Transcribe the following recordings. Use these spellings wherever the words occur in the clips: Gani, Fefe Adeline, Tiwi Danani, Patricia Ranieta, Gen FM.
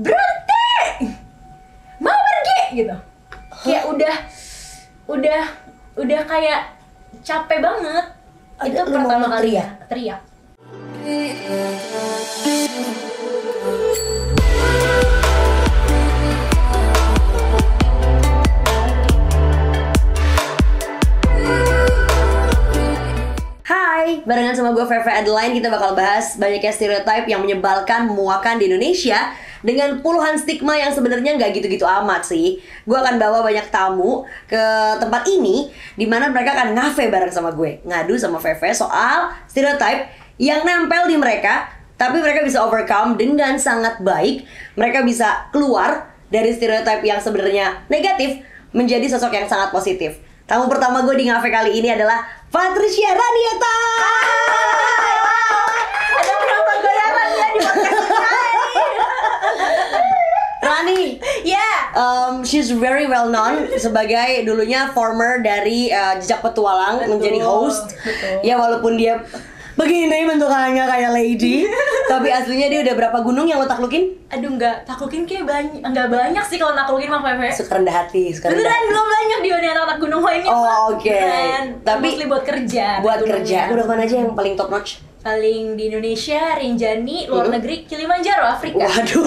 berhenti, mau pergi gitu. Kayak udah kayak capek banget. Itu pertama kali ya teriak. Barengan sama gue Fefe Adeline, kita bakal bahas banyaknya stereotype yang menyebalkan, memuakan di Indonesia dengan puluhan stigma yang sebenarnya nggak gitu-gitu amat sih. Gue akan bawa banyak tamu ke tempat ini, dimana mereka akan ngafe bareng sama gue, ngadu sama Fefe soal stereotype yang nempel di mereka. Tapi mereka bisa overcome dengan sangat baik. Mereka bisa keluar dari stereotype yang sebenarnya negatif menjadi sosok yang sangat positif. Tamu pertama gue di ngafe kali ini adalah Patricia Ranieta. Ada penonton goyangan ya di podcast Rani. Yeah. She's very well known sebagai dulunya former dari Jejak Petualang. Betul. Menjadi host. Betul. Ya walaupun dia begini bentukannya kayak lady, tapi aslinya dia udah berapa gunung yang lo taklukin? Aduh enggak, taklukin kayak enggak banyak sih kalau taklukin mah Fefe. Suka rendah hati, suka rendah. Beneran belum banyak di anak-anak gunung lainnya. Oh oke. Okay. Tapi buat kerja. Buat kerja. Udah mana aja yang paling top notch? Paling di Indonesia, Rinjani, luar negeri, Kilimanjaro, Afrika. Waduh.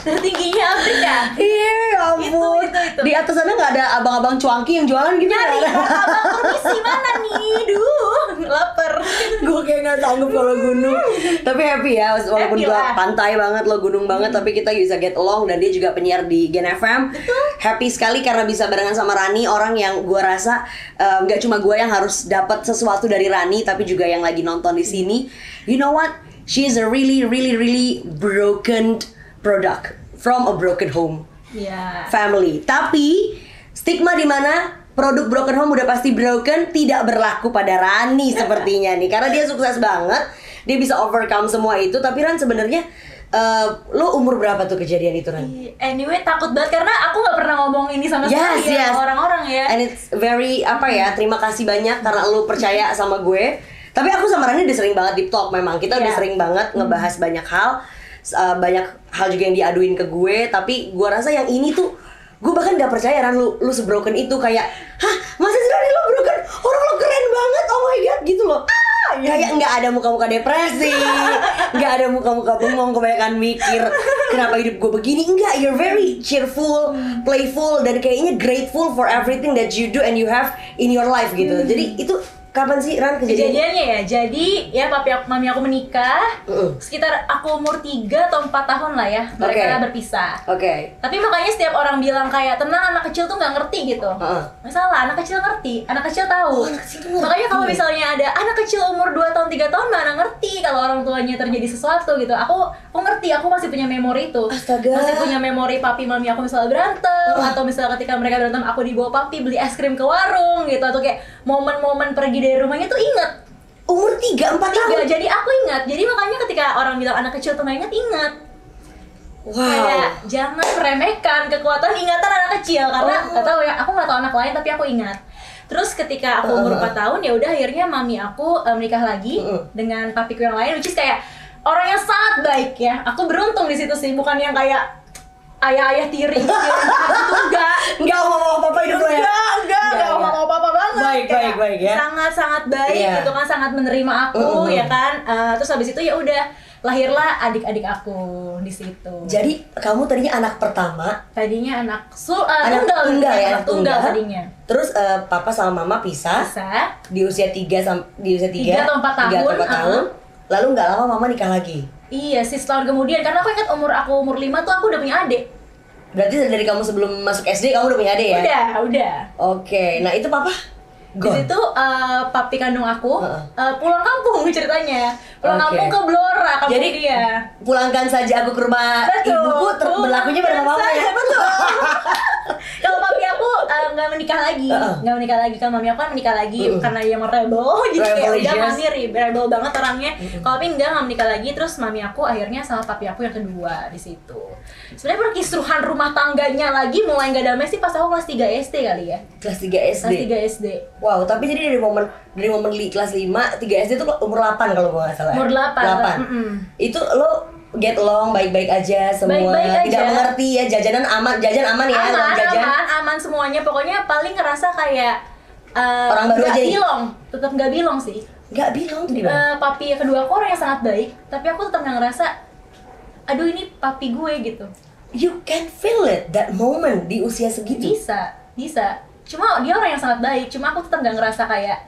Tertingginya Afrika. Iya, ampun. Itu. Di atas sana nggak ada abang-abang cuangki yang jualan gitu? Nyari, abang permisi mana nih? Duh, lapar. Gue kayak nggak sanggup kalau gunung. Tapi happy ya, walaupun gue pantai banget, lo gunung banget, tapi kita bisa get along. Dan dia juga penyiar di Gen FM. Betul. Happy sekali karena bisa barengan sama Rani, orang yang gue rasa nggak cuma gue yang harus dapat sesuatu dari Rani, tapi juga yang lagi nonton di sini. You know what? She's a really broken product from a broken home, yeah. Family. Tapi stigma di mana produk broken home udah pasti broken tidak berlaku pada Rani sepertinya nih, karena dia sukses banget, dia bisa overcome semua itu. Tapi Ran sebenarnya lo umur berapa tuh kejadian itu, Ran? Anyway, takut banget karena aku gak pernah ngomong ini sama sekali ya orang-orang ya. And it's very terima kasih banyak karena lo percaya sama gue. Tapi aku sama Rani udah sering banget deep talk, memang kita udah sering banget ngebahas banyak hal. Banyak hal juga yang diaduin ke gue, tapi gue rasa yang ini tuh gue bahkan gak percaya Ran, lu sebroken itu. Kayak hah, masa sih Ran lu broken? Orang lu keren banget, oh my god gitu loh. Kayak gak ada muka-muka depresi, gak ada muka-muka bengong, kebanyakan mikir kenapa hidup gue begini. Enggak, you're very cheerful, playful, dan kayaknya grateful for everything that you do and you have in your life gitu. Jadi itu kapan sih Ran kejadiannya ya? Jadi ya mami aku menikah, sekitar aku umur 3 atau 4 tahun lah ya, mereka berpisah. Oke. Tapi makanya setiap orang bilang kayak tenang, anak kecil tuh nggak ngerti gitu. Masalah, anak kecil ngerti, anak kecil tahu. Makanya kalau misalnya ada anak kecil umur 2 tahun 3 tahun mana ngerti kalau orang tuanya terjadi sesuatu gitu. Aku ngerti, aku masih punya memori itu. Astaga. Masih punya memori papi mami aku misalnya berantem, atau misalnya ketika mereka berantem aku dibawa papi beli es krim ke warung gitu, atau kayak momen-momen pergi dari rumahnya tuh inget. Umur 3-4 tahun? Jadi aku ingat. Jadi makanya ketika orang bilang anak kecil tuh gak inget. Wow. Kayak jangan meremehkan kekuatan ingatan anak kecil. Karena gak tau ya, aku gak tau anak lain tapi aku ingat. Terus ketika aku umur 4 tahun, ya udah akhirnya mami aku menikah lagi dengan papiku yang lain, which is kayak orang yang sangat baik ya. Aku beruntung di situ sih, bukan yang kayak ayah-ayah tiri, itu enggak mau apa-apa itu ya. Enggak mau apa-apa banget. Baik ya. Sangat-sangat baik gitu kan, sangat menerima aku ya kan. Terus habis itu ya udah lahirlah adik-adik aku di situ. Jadi kamu tadinya anak pertama? Tadinya anak tunggal tadinya. Terus papa sama mama pisah. Di usia 3 atau 4 tahun. 3 atau 4 tahun. Lalu enggak lama mama nikah lagi. Iya sih, setahun kemudian, karena aku ingat umur 5 tuh aku udah punya adik. Berarti dari kamu sebelum masuk SD kamu udah punya adik ya? Udah. Oke. Nah itu papa? Di situ papi kandung aku pulang kampung ceritanya. Pulang kampung ke Blora, kampung jadi, dia. Pulangkan saja aku ke rumah ibuku, berlakunya pada mama ya? Betul. Kalau papi aku nggak menikah lagi, kalau mami aku kan menikah lagi karena dia rebel, jadi kayak udah mami rebel banget orangnya. Kalau mami nggak menikah lagi, terus mami aku akhirnya sama papi aku yang kedua di situ. Sebenarnya perkisruhan rumah tangganya lagi mulai nggak damai sih pas aku kelas 3 SD kali ya. Kelas 3 SD. Kelas 3 SD. Wow, tapi jadi dari momen kelas 5, 3 SD itu umur 8 kalau gue nggak salah. Umur 8. Itu lo get along, baik-baik aja semua, baik-baik tidak aja. Mengerti ya, jajanan aman ya, aman semuanya, pokoknya paling ngerasa kayak orang baru aja. Tetap nggak bilang tuh papi kedua aku orang yang sangat baik, tapi aku tetap nggak ngerasa, aduh ini papi gue gitu. You can feel it that moment di usia segitu. Bisa. Cuma dia orang yang sangat baik, cuma aku tetap nggak ngerasa kayak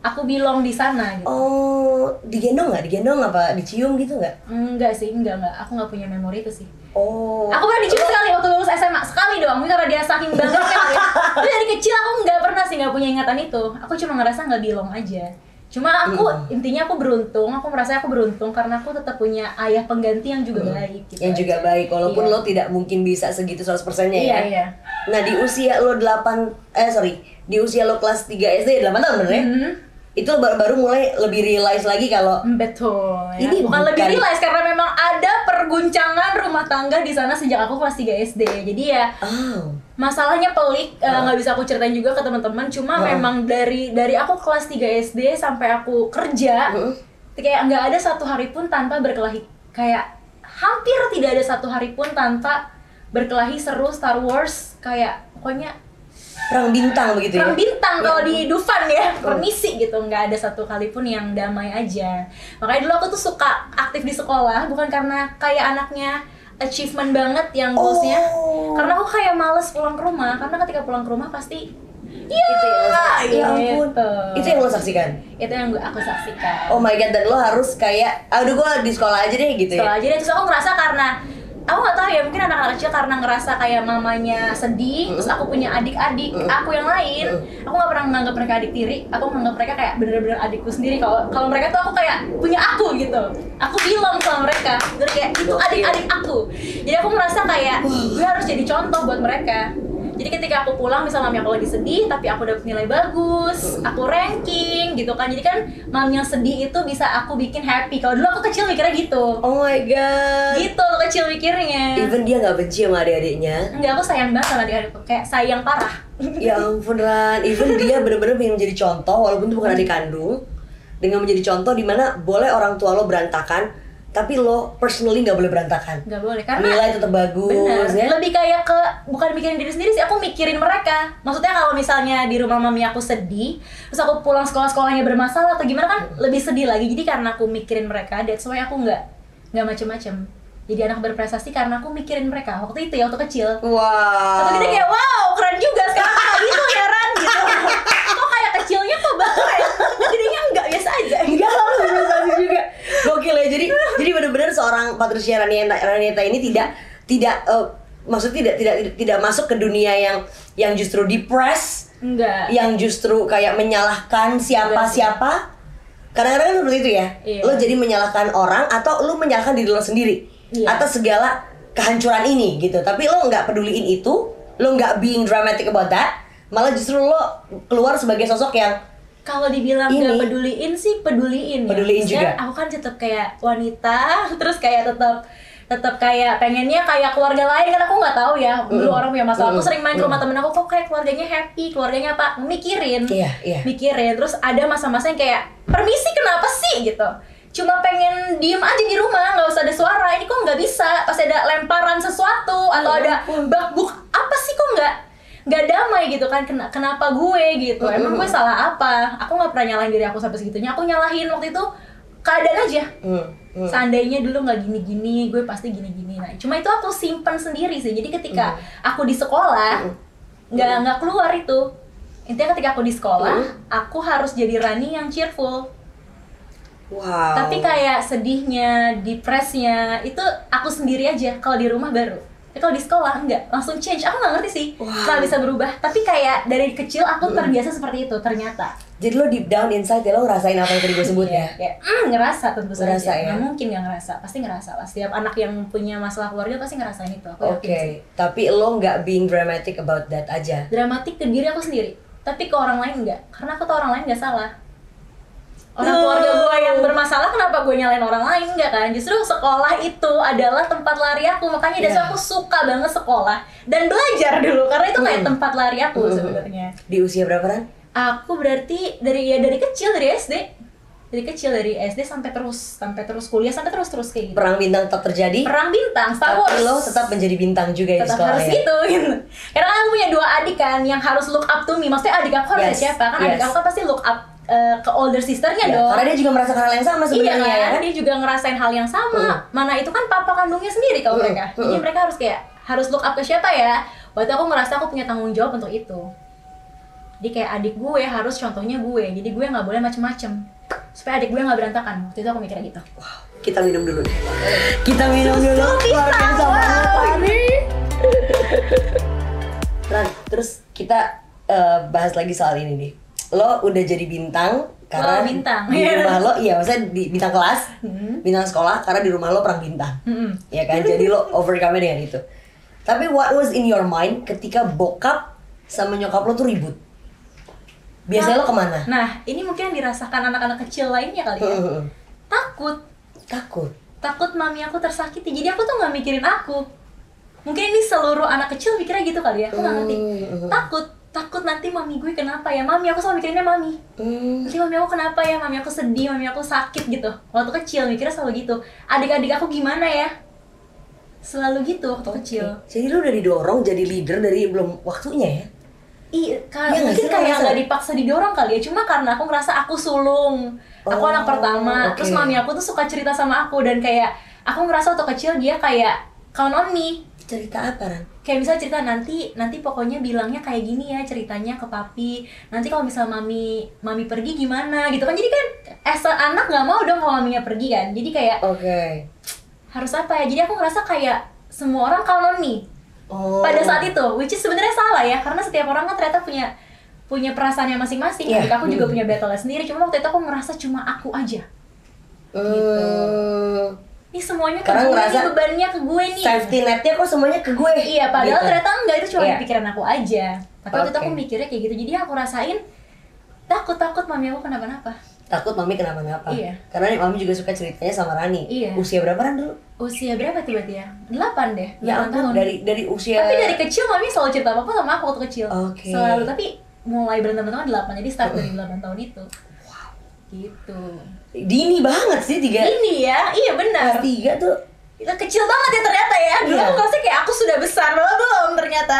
aku belong di sana gitu. Oh, digendong apa dicium gitu nggak? Enggak sih. Aku nggak punya memori itu sih. Oh. Aku pernah dicium sekali waktu lulus SMA, sekali doang. Mungkin karena dia saking banget kan. Tapi dari kecil aku nggak pernah sih, nggak punya ingatan itu. Aku cuma ngerasa nggak belong aja. Cuma aku intinya aku beruntung, aku merasa aku beruntung karena aku tetap punya ayah pengganti yang juga baik gitu. Yang aja. Juga baik, walaupun lo tidak mungkin bisa segitu 100%-nya ya. Iya. Nah, di usia lo di usia lo kelas 3 SD 8 tahun bener ya? Itu baru mulai lebih realize lagi kalau betul. Ya. Ini bukan lebih realize karena memang ada perguncangan rumah tangga di sana sejak aku kelas 3 SD. Jadi ya masalahnya pelik, nggak bisa aku ceritain juga ke teman-teman. Cuma memang dari aku kelas 3 SD sampai aku kerja, kayak nggak ada satu hari pun tanpa berkelahi. Kayak hampir tidak ada satu hari pun tanpa berkelahi seru Star Wars. Kayak pokoknya perang bintang begitu ya? Perang bintang kalau di Dufan ya, permisi gitu. Nggak ada satu kali pun yang damai aja. Makanya dulu aku tuh suka aktif di sekolah, bukan karena kayak anaknya achievement banget yang goalsnya, karena aku kayak males pulang ke rumah, karena ketika pulang ke rumah pasti itu yang lo saksikan? Itu yang aku saksikan. Oh my god, dan lo harus kayak aduh gue di sekolah aja deh gitu ya? Sekolah aja deh, terus aku ngerasa karena aku gak tahu ya, mungkin anak-anak kecil karena ngerasa kayak mamanya sedih, terus aku punya adik-adik aku yang lain, aku gak pernah menganggap mereka adik tiri, aku menganggap mereka kayak bener-bener adikku sendiri. Kalau mereka tuh aku kayak punya aku gitu, aku bilang sama mereka, terus kayak itu adik-adik aku. Jadi aku merasa kayak gue harus jadi contoh buat mereka. Jadi ketika aku pulang, misalnya mami aku lagi sedih, tapi aku dapat nilai bagus, aku ranking gitu kan. Jadi kan mami yang sedih itu bisa aku bikin happy. Kalau dulu aku kecil mikirnya gitu. Oh my god. Gitu kecil mikirnya. Even dia nggak benci sama adik-adiknya? Enggak, aku sayang banget sama adik-adikku. Kayak sayang parah. Ya ampun Ran. Even dia bener-bener pengen menjadi contoh, walaupun itu bukan adik kandung. Dengan menjadi contoh dimana boleh orang tua lo berantakan, tapi lo personally nggak boleh berantakan. Nggak boleh, karena nilai tetap bagus. Ya? Lebih kayak ke bukan mikirin diri sendiri sih, aku mikirin mereka. Maksudnya kalau misalnya di rumah mami aku sedih, terus aku pulang sekolahnya bermasalah atau gimana kan lebih sedih lagi. Jadi karena aku mikirin mereka, that's why aku nggak macem-macem. Jadi anak berprestasi karena aku mikirin mereka. Waktu itu ya, waktu kecil. Wow. Waktu gede kayak wow keren juga sekarang kayak gitu ya Ran gitu. Kok kayak kecilnya kok banget, gedenya nggak biasa aja. Enggak lalu biasa juga. Gokil ya, jadi benar-benar seorang Patricia Ranieta ini tidak masuk ke dunia yang justru depressed, yang justru kayak menyalahkan siapa-siapa. Kadang-kadang kan seperti itu ya. Iya. Lo jadi menyalahkan orang atau lo menyalahkan diri lo sendiri atas segala kehancuran ini gitu. Tapi lo nggak peduliin itu, lo nggak being dramatic about that, malah justru lo keluar sebagai sosok yang kalau dibilang gak peduliin sih peduliin ya. Juga aku kan tetap kayak wanita, terus kayak tetap kayak pengennya kayak keluarga lain kan. Aku nggak tahu ya dulu orang punya masalah, aku sering main ke rumah temen aku kok kayak keluarganya happy, keluarganya apa mikirin. Terus ada masa-masa yang kayak permisi kenapa sih gitu, cuma pengen diem aja di rumah, nggak usah ada suara. Ini kok nggak bisa, pasti ada lemparan sesuatu atau ada bak-buk apa sih, kok nggak damai gitu kan. Kenapa gue gitu, emang gue salah apa? Aku nggak pernah nyalahin diri aku sampai segitunya. Aku nyalahin waktu itu keadaan aja, seandainya dulu nggak gini-gini gue pasti gini-gini. Nah cuma itu aku simpen sendiri sih. Jadi ketika aku di sekolah nggak keluar itu. Intinya ketika aku di sekolah aku harus jadi Rani yang cheerful. Wow. Tapi kayak sedihnya, depresnya itu aku sendiri aja. Kalau di rumah baru, kalau di sekolah enggak, langsung change. Aku nggak ngerti sih nggak bisa berubah, tapi kayak dari kecil aku terbiasa seperti itu ternyata. Jadi lo deep down inside ya, lo ngerasain apa yang tadi gue sebut ya? Ngerasa tentu saja ya? Nggak mungkin nggak ngerasa, pasti ngerasa lah. Setiap anak yang punya masalah keluarga pasti ngerasain itu. Oke. Tapi lo nggak being dramatic about that aja? Dramatic ke diri aku sendiri, tapi ke orang lain nggak, karena aku tau orang lain nggak salah. Orang keluarga gue yang bermasalah, kenapa gue nyalain orang lain? Enggak kan? Justru sekolah itu adalah tempat lari aku. Makanya dari aku suka banget sekolah dan belajar dulu, karena itu kayak tempat lari aku sebenarnya. Di usia berapa, Ran? Aku berarti dari kecil, dari SD. Dari kecil, dari SD sampai terus kuliah, sampai terus kayak gitu. Perang bintang tetap terjadi. Perang bintang, Star Wars. Tapi lo tetap menjadi bintang juga tetap di sekolah. Tetap harus gitu, gitu. Karena aku punya dua adik kan yang harus look up to me. Maksudnya adik aku harus siapa? Kan adik aku kan pasti look up ke older sisternya dong. Karena dia juga merasakan hal yang sama sebenarnya. Iya kan? Ya? Dia juga ngerasain hal yang sama. Mana itu kan papa kandungnya sendiri kalau mereka. Jadi mereka harus kayak harus look up ke siapa ya? Waktu aku merasa aku punya tanggung jawab untuk itu. Jadi kayak adik gue harus contohnya gue. Jadi gue nggak boleh macem-macem. Supaya adik gue gak berantakan. Waktu itu aku mikirnya gitu. Wow, kita minum dulu deh. Kita minum dulu. Keluarkan sama Lopari. Nah, terus kita bahas lagi soal ini nih. Lo udah jadi bintang karena di rumah lo, iya maksudnya di bintang kelas, bintang sekolah karena di rumah lo perang bintang. Ya kan? Jadi lo overcome dengan itu. Tapi what was in your mind ketika bokap sama nyokap lo tuh ribut? Biasanya lo kemana? Nah, ini mungkin yang dirasakan anak-anak kecil lainnya kali ya. Takut mami aku tersakiti. Jadi aku tuh gak mikirin aku. Mungkin ini seluruh anak kecil mikirnya gitu kali ya. Aku gak ngerti. Takut nanti mami gue kenapa ya. Mami, aku selalu mikirinnya mami. Nanti mami aku kenapa ya. Mami aku sedih, mami aku sakit gitu. Waktu kecil mikirnya selalu gitu. Adik-adik aku gimana ya. Selalu gitu waktu kecil. Jadi lo udah didorong jadi leader dari belum waktunya ya. Mungkin kayak nggak dipaksa didorong kali ya, cuma karena aku ngerasa aku sulung, aku anak pertama, terus mami aku tuh suka cerita sama aku dan kayak aku ngerasa waktu kecil dia kayak count on me. Cerita apa Ran? Kayak misalnya cerita nanti pokoknya bilangnya kayak gini ya ceritanya ke papi, nanti kalau misal mami pergi gimana gitu kan, jadi kan as a anak nggak mau dong kalau maminya pergi kan, jadi kayak harus apa ya, jadi aku ngerasa kayak semua orang count on me. Pada saat itu, which is sebenarnya salah ya, karena setiap orang kan ternyata punya perasaannya masing-masing. Adik aku juga punya battle-nya sendiri, cuma waktu itu aku ngerasa cuma aku aja. Gitu. Ini semuanya ke gue nih, bebannya ke gue nih. Safety net-nya kok semuanya ke gue. Iya, padahal gitu. Ternyata enggak, itu cuma di pikiran aku aja. Tapi waktu itu aku mikirnya kayak gitu, jadi aku rasain takut mami aku kenapa-napa. Takut mami kenapa-napa. Iya. Karena mami juga suka ceritanya sama Rani. Iya. Usia berapa Ran dulu? Usia berapa tuh berarti ya? 8 deh. Ya ampun, dari usia. Tapi dari kecil mami selalu cerita apa-apa sama aku waktu kecil. Selalu, tapi mulai berantem-berantem 8. Jadi start dari 8 tahun itu. Wow. Gitu. Dini banget sih 3. Dini ya? Iya benar. 3 tuh itu kecil banget ya ternyata ya. Dulu aku ngerasa kayak aku sudah besar loh belum ternyata.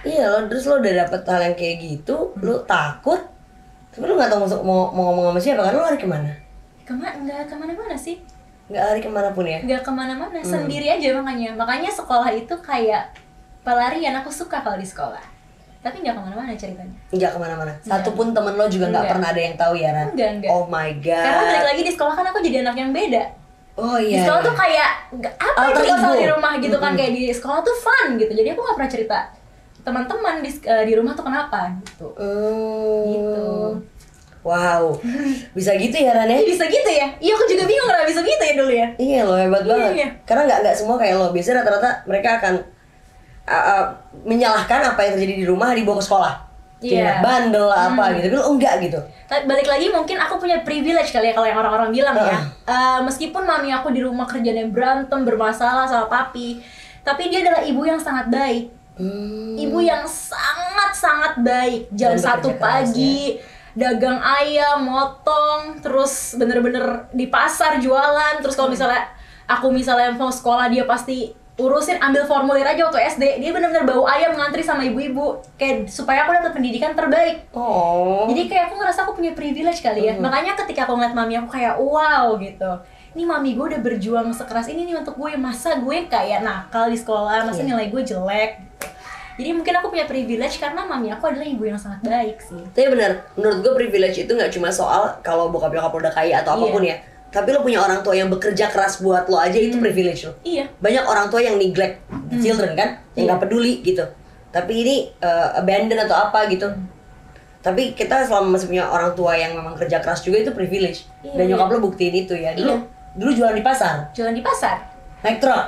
Iya loh, terus lo udah dapet hal yang kayak gitu, lo takut. Tapi lu gak tau mau ngomong sama siapa, karena lu lari kemana? Gak kemana-mana sih. Gak lari kemana pun ya? Gak kemana-mana, sendiri aja makanya sekolah itu kayak pelarian, aku suka kalau di sekolah. Tapi gak kemana-mana ceritanya. Gak kemana-mana? Satu pun temen lo juga gak pernah ada yang tahu ya Ran? Enggak. Oh my god. Karena balik lagi di sekolah kan aku jadi anak yang beda. Oh iya. Di sekolah tuh kayak, apa itu masalah di rumah gitu kan, kayak di sekolah tuh fun gitu. Jadi aku gak pernah cerita teman-teman di rumah tuh kenapa gitu. Gitu. Wow. Bisa gitu ya Ran ya? Bisa gitu ya? Iya, aku juga bingung kenapa bisa gitu ya dulu ya. Iya loh, hebat banget. Iya. Karena enggak semua kayak lo. Biasanya rata-rata mereka akan menyalahkan apa yang terjadi di rumah dibawa ke sekolah. Iya. Bandel apa gitu. Tapi enggak gitu. Tapi balik lagi mungkin aku punya privilege kali ya kalau yang orang-orang bilang ya. Meskipun mami aku di rumah kerjanya berantem, bermasalah sama papi, tapi dia adalah ibu yang sangat baik. Ibu yang sangat-sangat baik. Jam 1 pagi dagang ayam, motong, terus bener-bener di pasar jualan. Terus kalau misalnya aku mau sekolah, dia pasti urusin, ambil formulir aja waktu SD. Dia bener-bener bau ayam ngantri sama ibu-ibu kayak supaya aku dapat pendidikan terbaik. Jadi kayak aku ngerasa aku punya privilege kali ya. Makanya ketika aku ngeliat mami aku kayak wow gitu. Ini mami gue udah berjuang sekeras ini nih untuk gue, masa gue kayak nakal di sekolah, masa nilai gue jelek. Jadi mungkin aku punya privilege karena mami aku adalah ibu yang sangat baik sih. Tapi benar, menurut gue privilege itu gak cuma soal kalau bokap nyokap udah kaya atau apapun ya. Tapi lo punya orang tua yang bekerja keras buat lo aja itu privilege lo. Iya. Banyak orang tua yang neglect children kan, yang gak peduli gitu. Tapi ini abandon atau apa gitu. Tapi kita selama masih punya orang tua yang memang kerja keras juga itu privilege. Dan nyokap lo buktiin itu ya. Dulu jualan di pasar. Naik truk.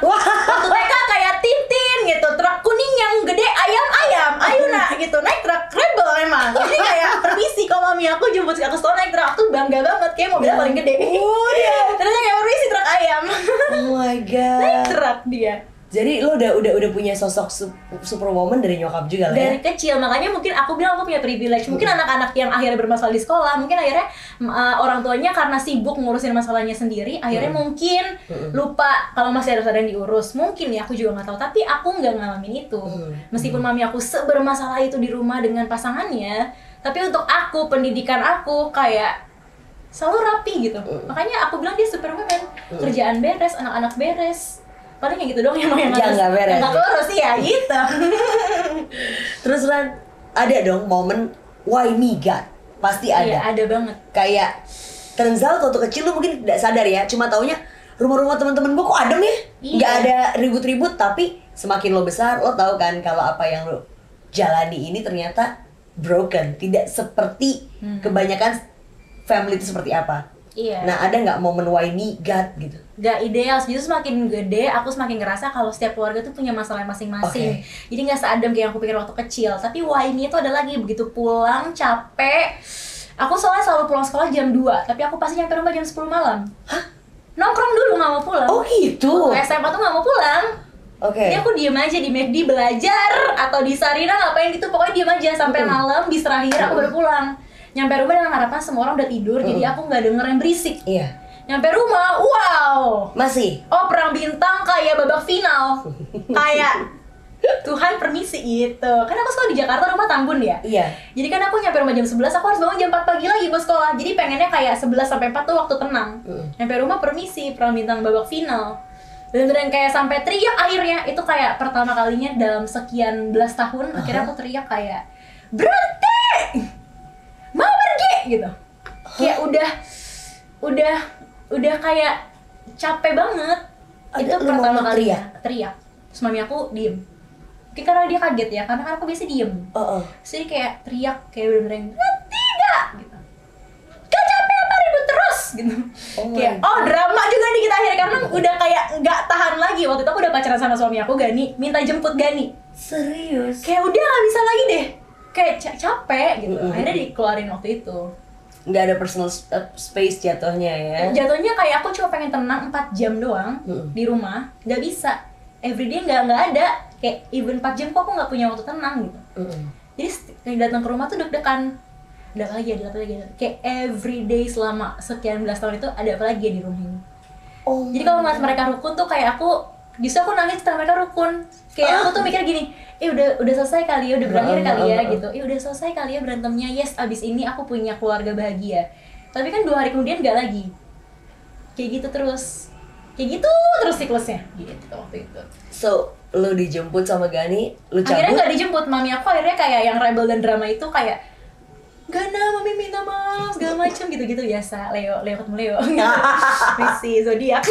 Wah. Waktu TK kayak Tintin gitu, truk kuning yang gede ayam-ayam. Ayo nak gitu, naik truk rebel emang. Jadi kayak permisi kalau mami aku jemput aku sekolah naik truk, aku bangga banget kayak mobilnya paling gede. Ternyata kayak permisi truk ayam. Oh my god. Naik truk dia. Jadi lo udah punya sosok superwoman dari nyokap juga lah ya? Dari kecil, makanya mungkin aku bilang aku punya privilege. Mungkin anak-anak yang akhirnya bermasalah di sekolah, mungkin akhirnya orang tuanya karena sibuk ngurusin masalahnya sendiri, akhirnya mungkin lupa kalau masih ada yang diurus. Mungkin ya, aku juga nggak tahu. Tapi aku nggak ngalamin itu. Meskipun mami aku sebermasalah itu di rumah dengan pasangannya, tapi untuk aku, pendidikan aku kayak selalu rapi gitu. Makanya aku bilang dia superwoman. Kerjaan beres, anak-anak beres. Paling kayak gitu doang yang gak lurus ya gitu. Terus Ran, ada dong momen why me God? Pasti ada. Iya, ada banget. Kayak turns out waktu kecil lu mungkin tidak sadar ya, cuma taunya rumah-rumah teman-teman gue kok adem ya, nggak ada ribut-ribut. Tapi semakin lo besar, lo tahu kan kalau apa yang lo jalani ini ternyata broken, tidak seperti kebanyakan family itu seperti apa. Iya. Nah, ada nggak momen why me God gitu? Gak ideal, justru semakin gede aku semakin ngerasa kalau setiap keluarga tuh punya masalah masing-masing. Jadi nggak seadem kayak yang aku pikir waktu kecil. Tapi why me itu ada lagi, begitu pulang capek. Aku soalnya selalu pulang sekolah jam 2, tapi aku pasti nyampe rumah jam 10 malam. Hah? Nongkrong dulu, nggak mau pulang. Oh gitu? SMA tuh nggak mau pulang. Jadi aku diem aja di McD belajar atau di Sarina ngapain gitu, pokoknya diem aja sampai malam, diserahir aku baru pulang. Nyampe rumah dengan harapan semua orang udah tidur, jadi aku nggak denger yang berisik. Iya. Nyampe rumah, wow. Masih? Oh, perang bintang kayak babak final. Kayak Tuhan permisi gitu. Kan aku sekolah di Jakarta, rumah Tambun ya. Iya. Jadi kan aku nyampe rumah jam 11, aku harus bangun jam 4 pagi lagi buat sekolah. Jadi pengennya kayak 11 sampai 4 tuh waktu tenang. Nyampe rumah permisi, perang bintang babak final. Bener-bener kayak sampai teriak akhirnya. Itu kayak pertama kalinya dalam sekian belas tahun akhirnya aku teriak kayak berhenti! Mau pergi gitu. Kayak udah kayak capek banget. Itu pertama kali teriak. Terus mami aku diem. Mungkin karena dia kaget ya, karena aku biasa diem. Jadi kayak teriak kayak bener-bener tidak gitu. Gak capek apa ribut terus gitu. Kayak drama juga nih kita akhirnya karena udah kayak nggak tahan lagi. Waktu itu aku udah pacaran sama suami aku Gani, minta jemput Gani. Serius? Kayak udah nggak bisa lagi deh. Kayak capek gitu, akhirnya dikeluarin waktu itu. Nggak ada personal space jatuhnya ya? Jatuhnya kayak aku cuma pengen tenang 4 jam doang di rumah, nggak bisa. Everyday nggak ada, kayak even 4 jam kok aku nggak punya waktu tenang gitu. Jadi datang ke rumah tuh deg-degan. Ada apa lagi, kayak everyday selama sekian belas tahun itu ada apa lagi ya di rumah ini. Jadi kalau ngeliat mereka rukun tuh kayak aku, justru aku nangis setelah mereka rukun. Kayak aku tuh mikir gini, udah selesai kali ya, udah berakhir kali ya gitu. Udah selesai kali ya berantemnya, yes abis ini aku punya keluarga bahagia. Tapi kan 2 hari kemudian gak lagi. Kayak gitu terus. Kayak gitu terus siklusnya gitu waktu itu. So, lo dijemput sama Gani, lo cabut? Akhirnya gak dijemput, mami aku akhirnya kayak yang rebel dan drama itu kayak Gana, mami minta maaf, segala macem gitu-gitu biasa. Leo ketemu Leo Misi, zodiak.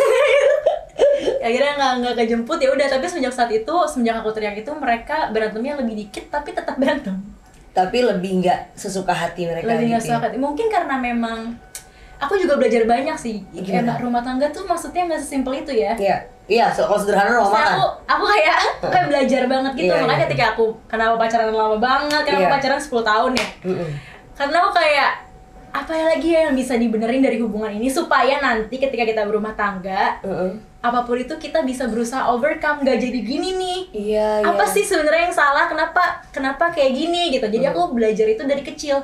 Akhirnya nggak kejemput ya udah, tapi semenjak saat itu, semenjak aku teriak itu mereka berantemnya lebih dikit tapi tetap berantem. Tapi lebih nggak sesuka hati mereka. Lebih nggak sesuka hati. Mungkin karena memang aku juga belajar banyak sih. Enak rumah tangga tuh maksudnya nggak sesimpel itu ya. Iya, kalau sederhana rumah makan. Aku kayak belajar banget gitu. Makanya ketika aku kenapa pacaran lama banget, karena aku pacaran 10 tahun ya. Karena aku kayak apa lagi yang bisa dibenerin dari hubungan ini supaya nanti ketika kita berumah tangga apapun itu kita bisa berusaha overcome, gak jadi gini nih. Apa sih sebenarnya yang salah, kenapa kayak gini gitu. Jadi aku belajar itu dari kecil.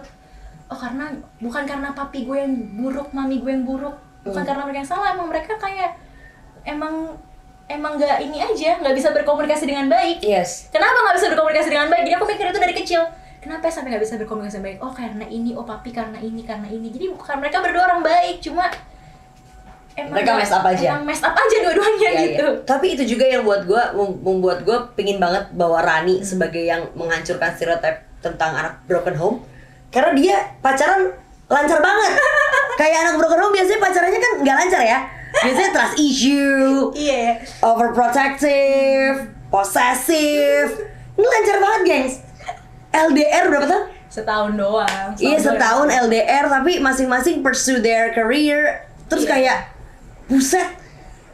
Karena bukan karena papi gue yang buruk, mami gue yang buruk, bukan karena mereka yang salah. Emang mereka kayak emang gak ini aja, gak bisa berkomunikasi dengan baik. Kenapa gak bisa berkomunikasi dengan baik? Jadi aku mikir itu dari kecil. Kenapa sampai nggak bisa berkomunikasi baik? Karena ini, papi karena ini. Jadi bukan mereka berdua orang baik, cuma emang mereka mess up aja dua-duanya gitu. Tapi itu juga yang buat gue, pingin banget bawa Rani sebagai yang menghancurkan stereotip tentang anak broken home. Karena dia pacaran lancar banget. Kayak anak broken home biasanya pacarannya kan nggak lancar ya. Biasanya trust issue, overprotective, possessive. Ini lancar banget guys. LDR berapa tahun? Setahun doang. Iya, setahun LDR tapi masing-masing pursue their career. Terus kayak buset.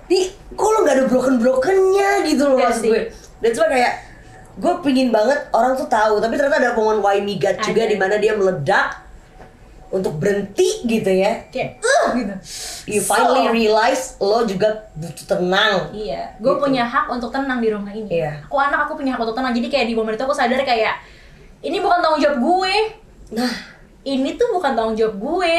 Nih, kok lo gak ada broken-brokennya gitu loh maksud gue. Dan cuma kayak gue pingin banget orang tuh tahu, tapi ternyata ada omongan why me God juga di mana dia meledak. untuk berhenti gitu ya. Kayak gitu. You finally realize lo juga butuh tenang. Iya. Gue gitu. Punya hak untuk tenang di rumah ini. Iya. Aku anak, aku punya hak untuk tenang. Jadi kayak di momen itu aku sadar kayak ini bukan tanggung jawab gue. Nah, ini tuh bukan tanggung jawab gue.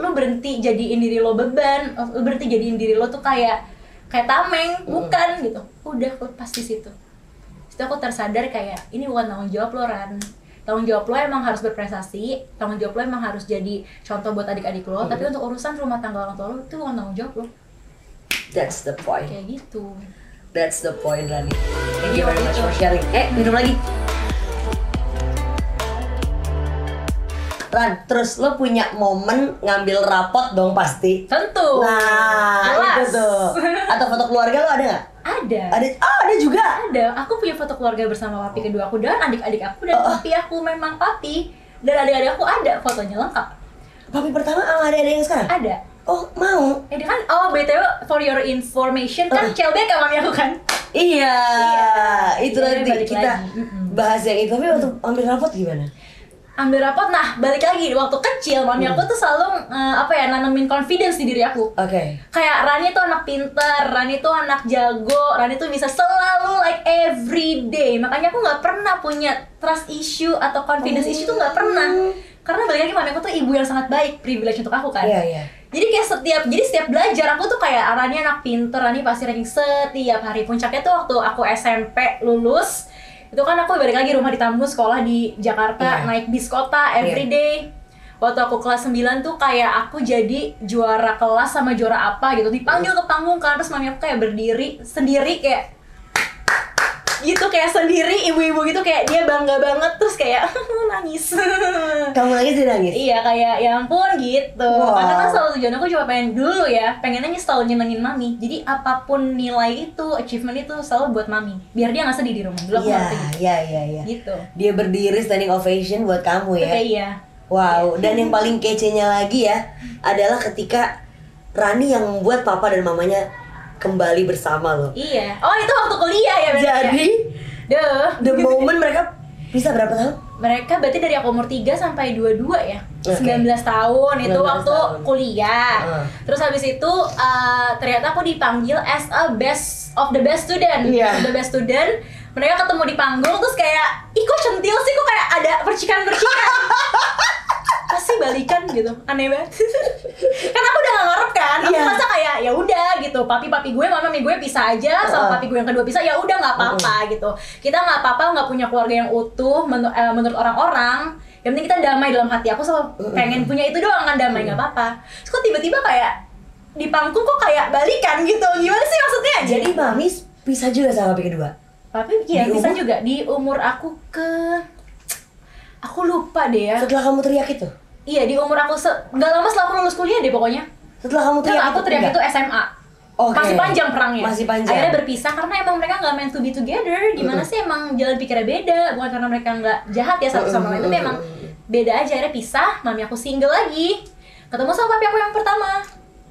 Lo berhenti jadiin diri lo beban. Lo berhenti jadiin diri lo tuh kayak tameng, bukan gitu. Udah aku pas di situ. Itu aku tersadar kayak ini bukan tanggung jawab lo, Ran. Tanggung jawab lo emang harus berprestasi, tanggung jawab lo emang harus jadi contoh buat adik-adik lo, tapi untuk urusan rumah tangga orang tua lo, itu bukan tanggung jawab lo. That's the point. Kayak gitu. That's the point, Rani. Thank you very much for sharing. Minum lagi. Ran, terus lo punya momen ngambil rapot dong pasti? Tentu. Nah, jelas. Itu tuh. Atau foto keluarga lo ada nggak? Ada. Ada juga? Ada. Aku punya foto keluarga bersama papi kedua aku dan adik-adik aku dan papi aku. Memang papi dan adik-adik aku ada fotonya lengkap. Papi pertama sama adik-adik yang sekarang? Ada. Oh, mau? Ya kan, BTW for your information kan CLBK mami aku kan? Iya, itu nanti kita bahas yang itu. Tapi waktu ambil rapot gimana? Ambil rapot, nah balik lagi, waktu kecil mami aku tuh selalu nanemin confidence di diri aku. Oke. Kayak Rani tuh anak pinter, Rani tuh anak jago, Rani tuh bisa selalu like every day. Makanya aku nggak pernah punya trust issue atau confidence issue tuh nggak pernah. Karena balik lagi mami aku tuh ibu yang sangat baik, privilege untuk aku kan. Iya. Jadi kayak setiap belajar aku tuh kayak Rani anak pinter, Rani pasti ranking setiap hari. Puncaknya tuh waktu aku SMP lulus. Itu kan aku balik lagi rumah di Tambun, sekolah di Jakarta, naik bis kota everyday. Waktu aku kelas 9 tuh kayak aku jadi juara kelas sama juara apa gitu. Dipanggil ke panggung kan, terus mami aku kayak berdiri sendiri kayak gitu, kayak sendiri ibu-ibu gitu, kayak dia bangga banget terus kayak nangis. Kamu nangis sih nangis? Iya, kayak ya ampun gitu. Karena kan selalu tujuan aku cuma pengen dulu ya, pengennya selalu nyenengin mami. Jadi apapun nilai itu, achievement itu selalu buat mami. Biar dia nggak sedih di rumah. Iya. Gitu. Dia berdiri standing ovation buat kamu ya. Iya. Wow. Dan yang paling kecenya lagi ya adalah ketika Rani yang membuat papa dan mamanya kembali bersama lo. Iya. Oh, itu waktu kuliah ya berarti. Jadi, the moment mereka bisa berapa tahun? Mereka berarti dari aku umur 3 sampai 22 ya. 19 tahun itu waktu kuliah. Terus habis itu ternyata aku dipanggil as a best of the best student. Yeah. The best student. Mereka ketemu di panggung terus kayak, "Ih, kok centil sih, kok kayak ada percikan." Pasti balikan gitu, aneh banget. Kan aku udah gak ngarep kan, aku merasa kayak ya udah gitu, papi gue, mami gue pisah aja, sama papi gue yang kedua pisah, ya udah nggak apa-apa gitu. Kita nggak apa-apa nggak punya keluarga yang utuh menurut orang-orang. Yang penting kita damai dalam hati. Aku selalu pengen punya itu doang kan, damai nggak apa-apa. Terus kok tiba-tiba kayak di panggung kok kayak balikan gitu, gimana sih maksudnya? Jadi mami pisah juga sama papi kedua. Papi iya pisah juga di umur aku aku lupa deh ya. Setelah kamu teriak itu? Iya, di umur aku nggak lama setelah aku lulus kuliah deh pokoknya. Setelah kamu teriak? Aku teriak itu SMA. Masih panjang perangnya. Masih panjang. Akhirnya berpisah karena emang mereka nggak meant to be together. Gimana sih, emang jalan pikirnya beda. Bukan karena mereka nggak jahat ya satu sama lain, tapi emang beda aja. Akhirnya pisah, mami aku single lagi. Ketemu sama papi aku yang pertama.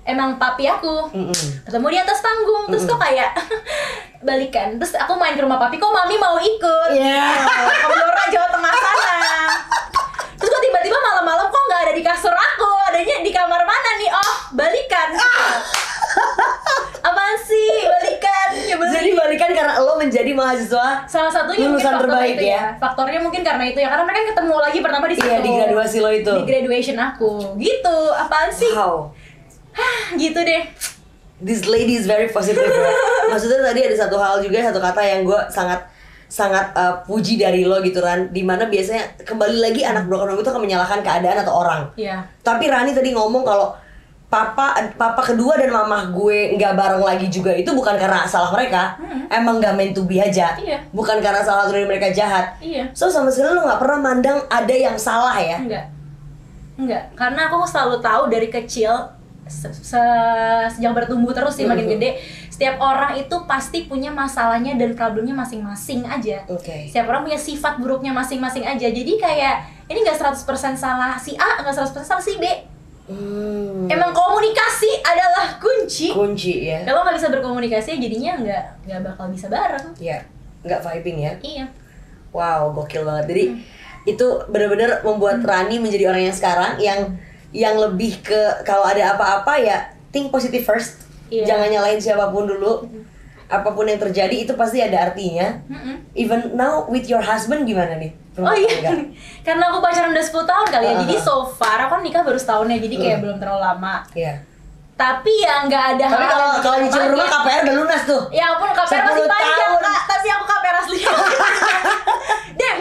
Emang papi aku ketemu di atas panggung, terus kok kayak balikan. Terus aku main ke rumah papi, kok mami mau ikut? Iya. Kemblora Jawa Tengah sana. Terus kok tiba-tiba malam-malam kok nggak ada di kasur aku, adanya di kamar mana nih? Oh, balikan. Apaan sih balikan? Jadi balikan karena lo menjadi mahasiswa salah satunya lulusan terbaik ya. Faktornya mungkin karena itu ya, karena mereka ketemu lagi pertama di situ. Iya, di graduasi lo itu. Di graduation aku, gitu. Apaan sih? Wow. Gitu deh. This lady is very positive. Maksudnya tadi ada satu hal juga, satu kata yang gue sangat puji dari lo gitu, Ran. Dimana biasanya kembali lagi anak broken home itu akan menyalahkan keadaan atau orang. Iya. Tapi Rani tadi ngomong kalau papa kedua dan mamah gue nggak bareng lagi juga itu bukan karena salah mereka, emang nggak meant to be aja. Iya. Bukan karena salah satu dari mereka jahat. Iya. So sama sekali lo nggak pernah mandang ada yang salah ya? Enggak. Karena aku selalu tahu dari kecil. Sejak bertumbuh terus sih makin gede, setiap orang itu pasti punya masalahnya dan problemnya masing-masing aja. Setiap orang punya sifat buruknya masing-masing aja. Jadi kayak ini gak 100% salah si A, gak 100% salah si B. Emang komunikasi adalah kunci ya. Kalau gak bisa berkomunikasi jadinya gak bakal bisa bareng. Iya, gak vibing ya. Iya. Wow, gokil banget. Jadi itu benar-benar membuat Rani menjadi orang yang sekarang yang yang lebih ke kalau ada apa-apa ya think positive first. Yeah. Jangan nyalain siapapun dulu. Apapun yang terjadi itu pasti ada artinya. Even now with your husband gimana nih? Oh iya, karena aku pacaran udah 10 tahun kali ya. Jadi so far aku kan nikah baru setahun ya, jadi kayak belum terlalu lama. Yeah. Tapi ya nggak ada. Tapi kalau nyicil rumah KPR udah lunas tuh. Ya ampun, KPR masih panjang Kak, tapi aku KPR asli. Damn.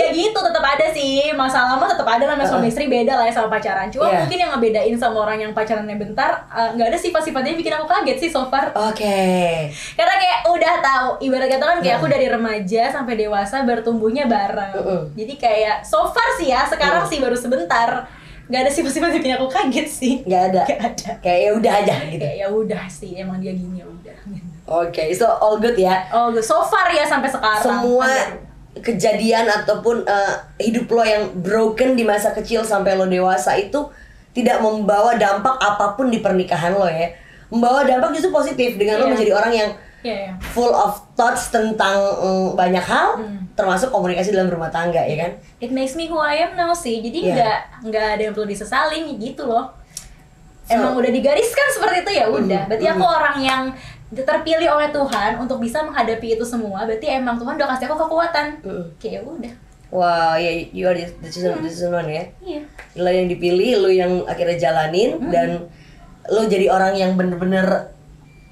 Ya gitu, tetap ada sih masalah mah, tetap ada namanya suami istri, beda lah ya sama pacaran. Cuma mungkin yang ngebedain sama orang yang pacarannya bentar, nggak ada sifat-sifatnya yang bikin aku kaget sih so far. Oke. Karena kayak udah tahu, ibarat kata kan kayak aku dari remaja sampai dewasa bertumbuhnya bareng. Jadi kayak so far sih ya, sekarang sih baru sebentar. Gak ada sifat-sifat yang bikin aku kaget sih. Gak ada. Kayak ya udah aja gitu. Kayak ya udah sih, emang dia gini ya udah. Oke, so all good ya. All good. So far ya sampai sekarang. Semua kejadian ataupun hidup lo yang broken di masa kecil sampai lo dewasa itu tidak membawa dampak apapun di pernikahan lo ya. Membawa dampak justru positif dengan lo menjadi orang yang full of thoughts tentang banyak hal, termasuk komunikasi dalam rumah tangga, ya kan? It makes me who I am now sih, jadi nggak ada yang perlu disesalin gitu loh. Emang udah digariskan seperti itu ya udah. Berarti aku orang yang terpilih oleh Tuhan untuk bisa menghadapi itu semua. Berarti emang Tuhan udah kasih aku kekuatan. Kayak udah. Wow, you are the chosen one ya. Iya. Lo yang dipilih, lo yang akhirnya jalanin, dan lo jadi orang yang bener-bener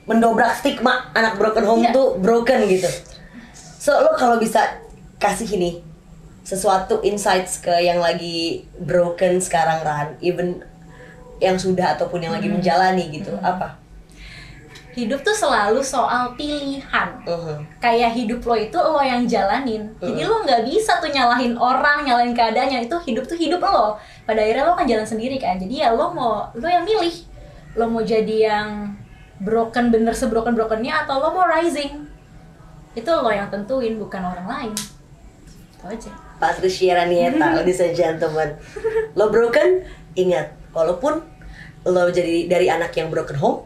mendobrak stigma anak broken home tuh broken gitu. So lo kalau bisa kasih ini sesuatu insights ke yang lagi broken sekarang Ran, even yang sudah ataupun yang lagi menjalani gitu, apa? Hidup tuh selalu soal pilihan. Kayak hidup lo itu lo yang jalanin. Jadi lo nggak bisa tuh nyalahin orang, nyalahin keadaannya. Itu hidup tuh hidup lo. Pada akhirnya lo kan jalan sendiri kan. Jadi ya lo yang milih. Lo mau jadi yang broken bener sebroken-brokennya atau lo mau rising, itu lo yang tentuin, bukan orang lain. Itu aja. Patricia Ranieta, ladies and gentlemen, lo broken, ingat, walaupun lo jadi dari anak yang broken home,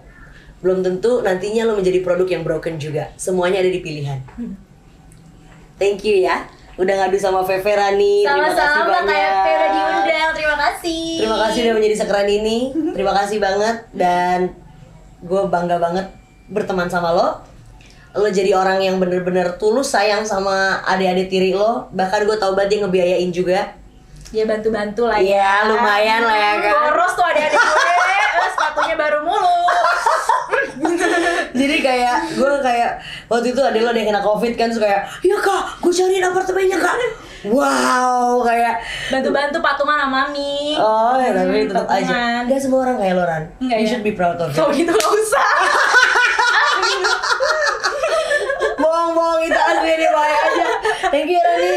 belum tentu nantinya lo menjadi produk yang broken juga. Semuanya ada di pilihan. Thank you ya, udah ngadu sama Fefe Rani. Sama-sama, kayak Fefe diundang, terima kasih. Terima kasih udah menjadi sekeren ini, terima kasih banget. Dan gue bangga banget berteman sama lo. Lo jadi orang yang bener-bener tulus sayang sama adik-adik tiri lo. Bahkan gue tau banget dia ngebiayain juga. Dia bantu-bantu lah ya. Iya lumayan lah ya kan. Boros tuh adik-adik gue. Sepatunya baru mulu. Jadi kayak gue kayak waktu itu adik lo udah kena covid kan, suka kayak ya Kak, gue cariin apartemennya Kak. Wow, kayak bantu-bantu patungan sama mami. Oh ya, tapi tetap aja gak semua orang kayak lo Ran. Enggak, you should be proud of it. Kalau gitu gak usah. Bohong-bohong itu asli deh, bahaya aja. Thank you Rani.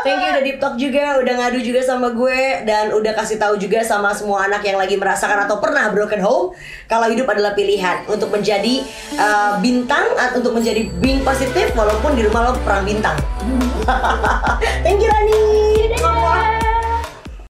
Thank you udah deep talk juga, udah ngadu juga sama gue, dan udah kasih tahu juga sama semua anak yang lagi merasakan atau pernah broken home kalau hidup adalah pilihan untuk menjadi bintang atau untuk menjadi being positif walaupun di rumah lo perang bintang. Thank you Rani.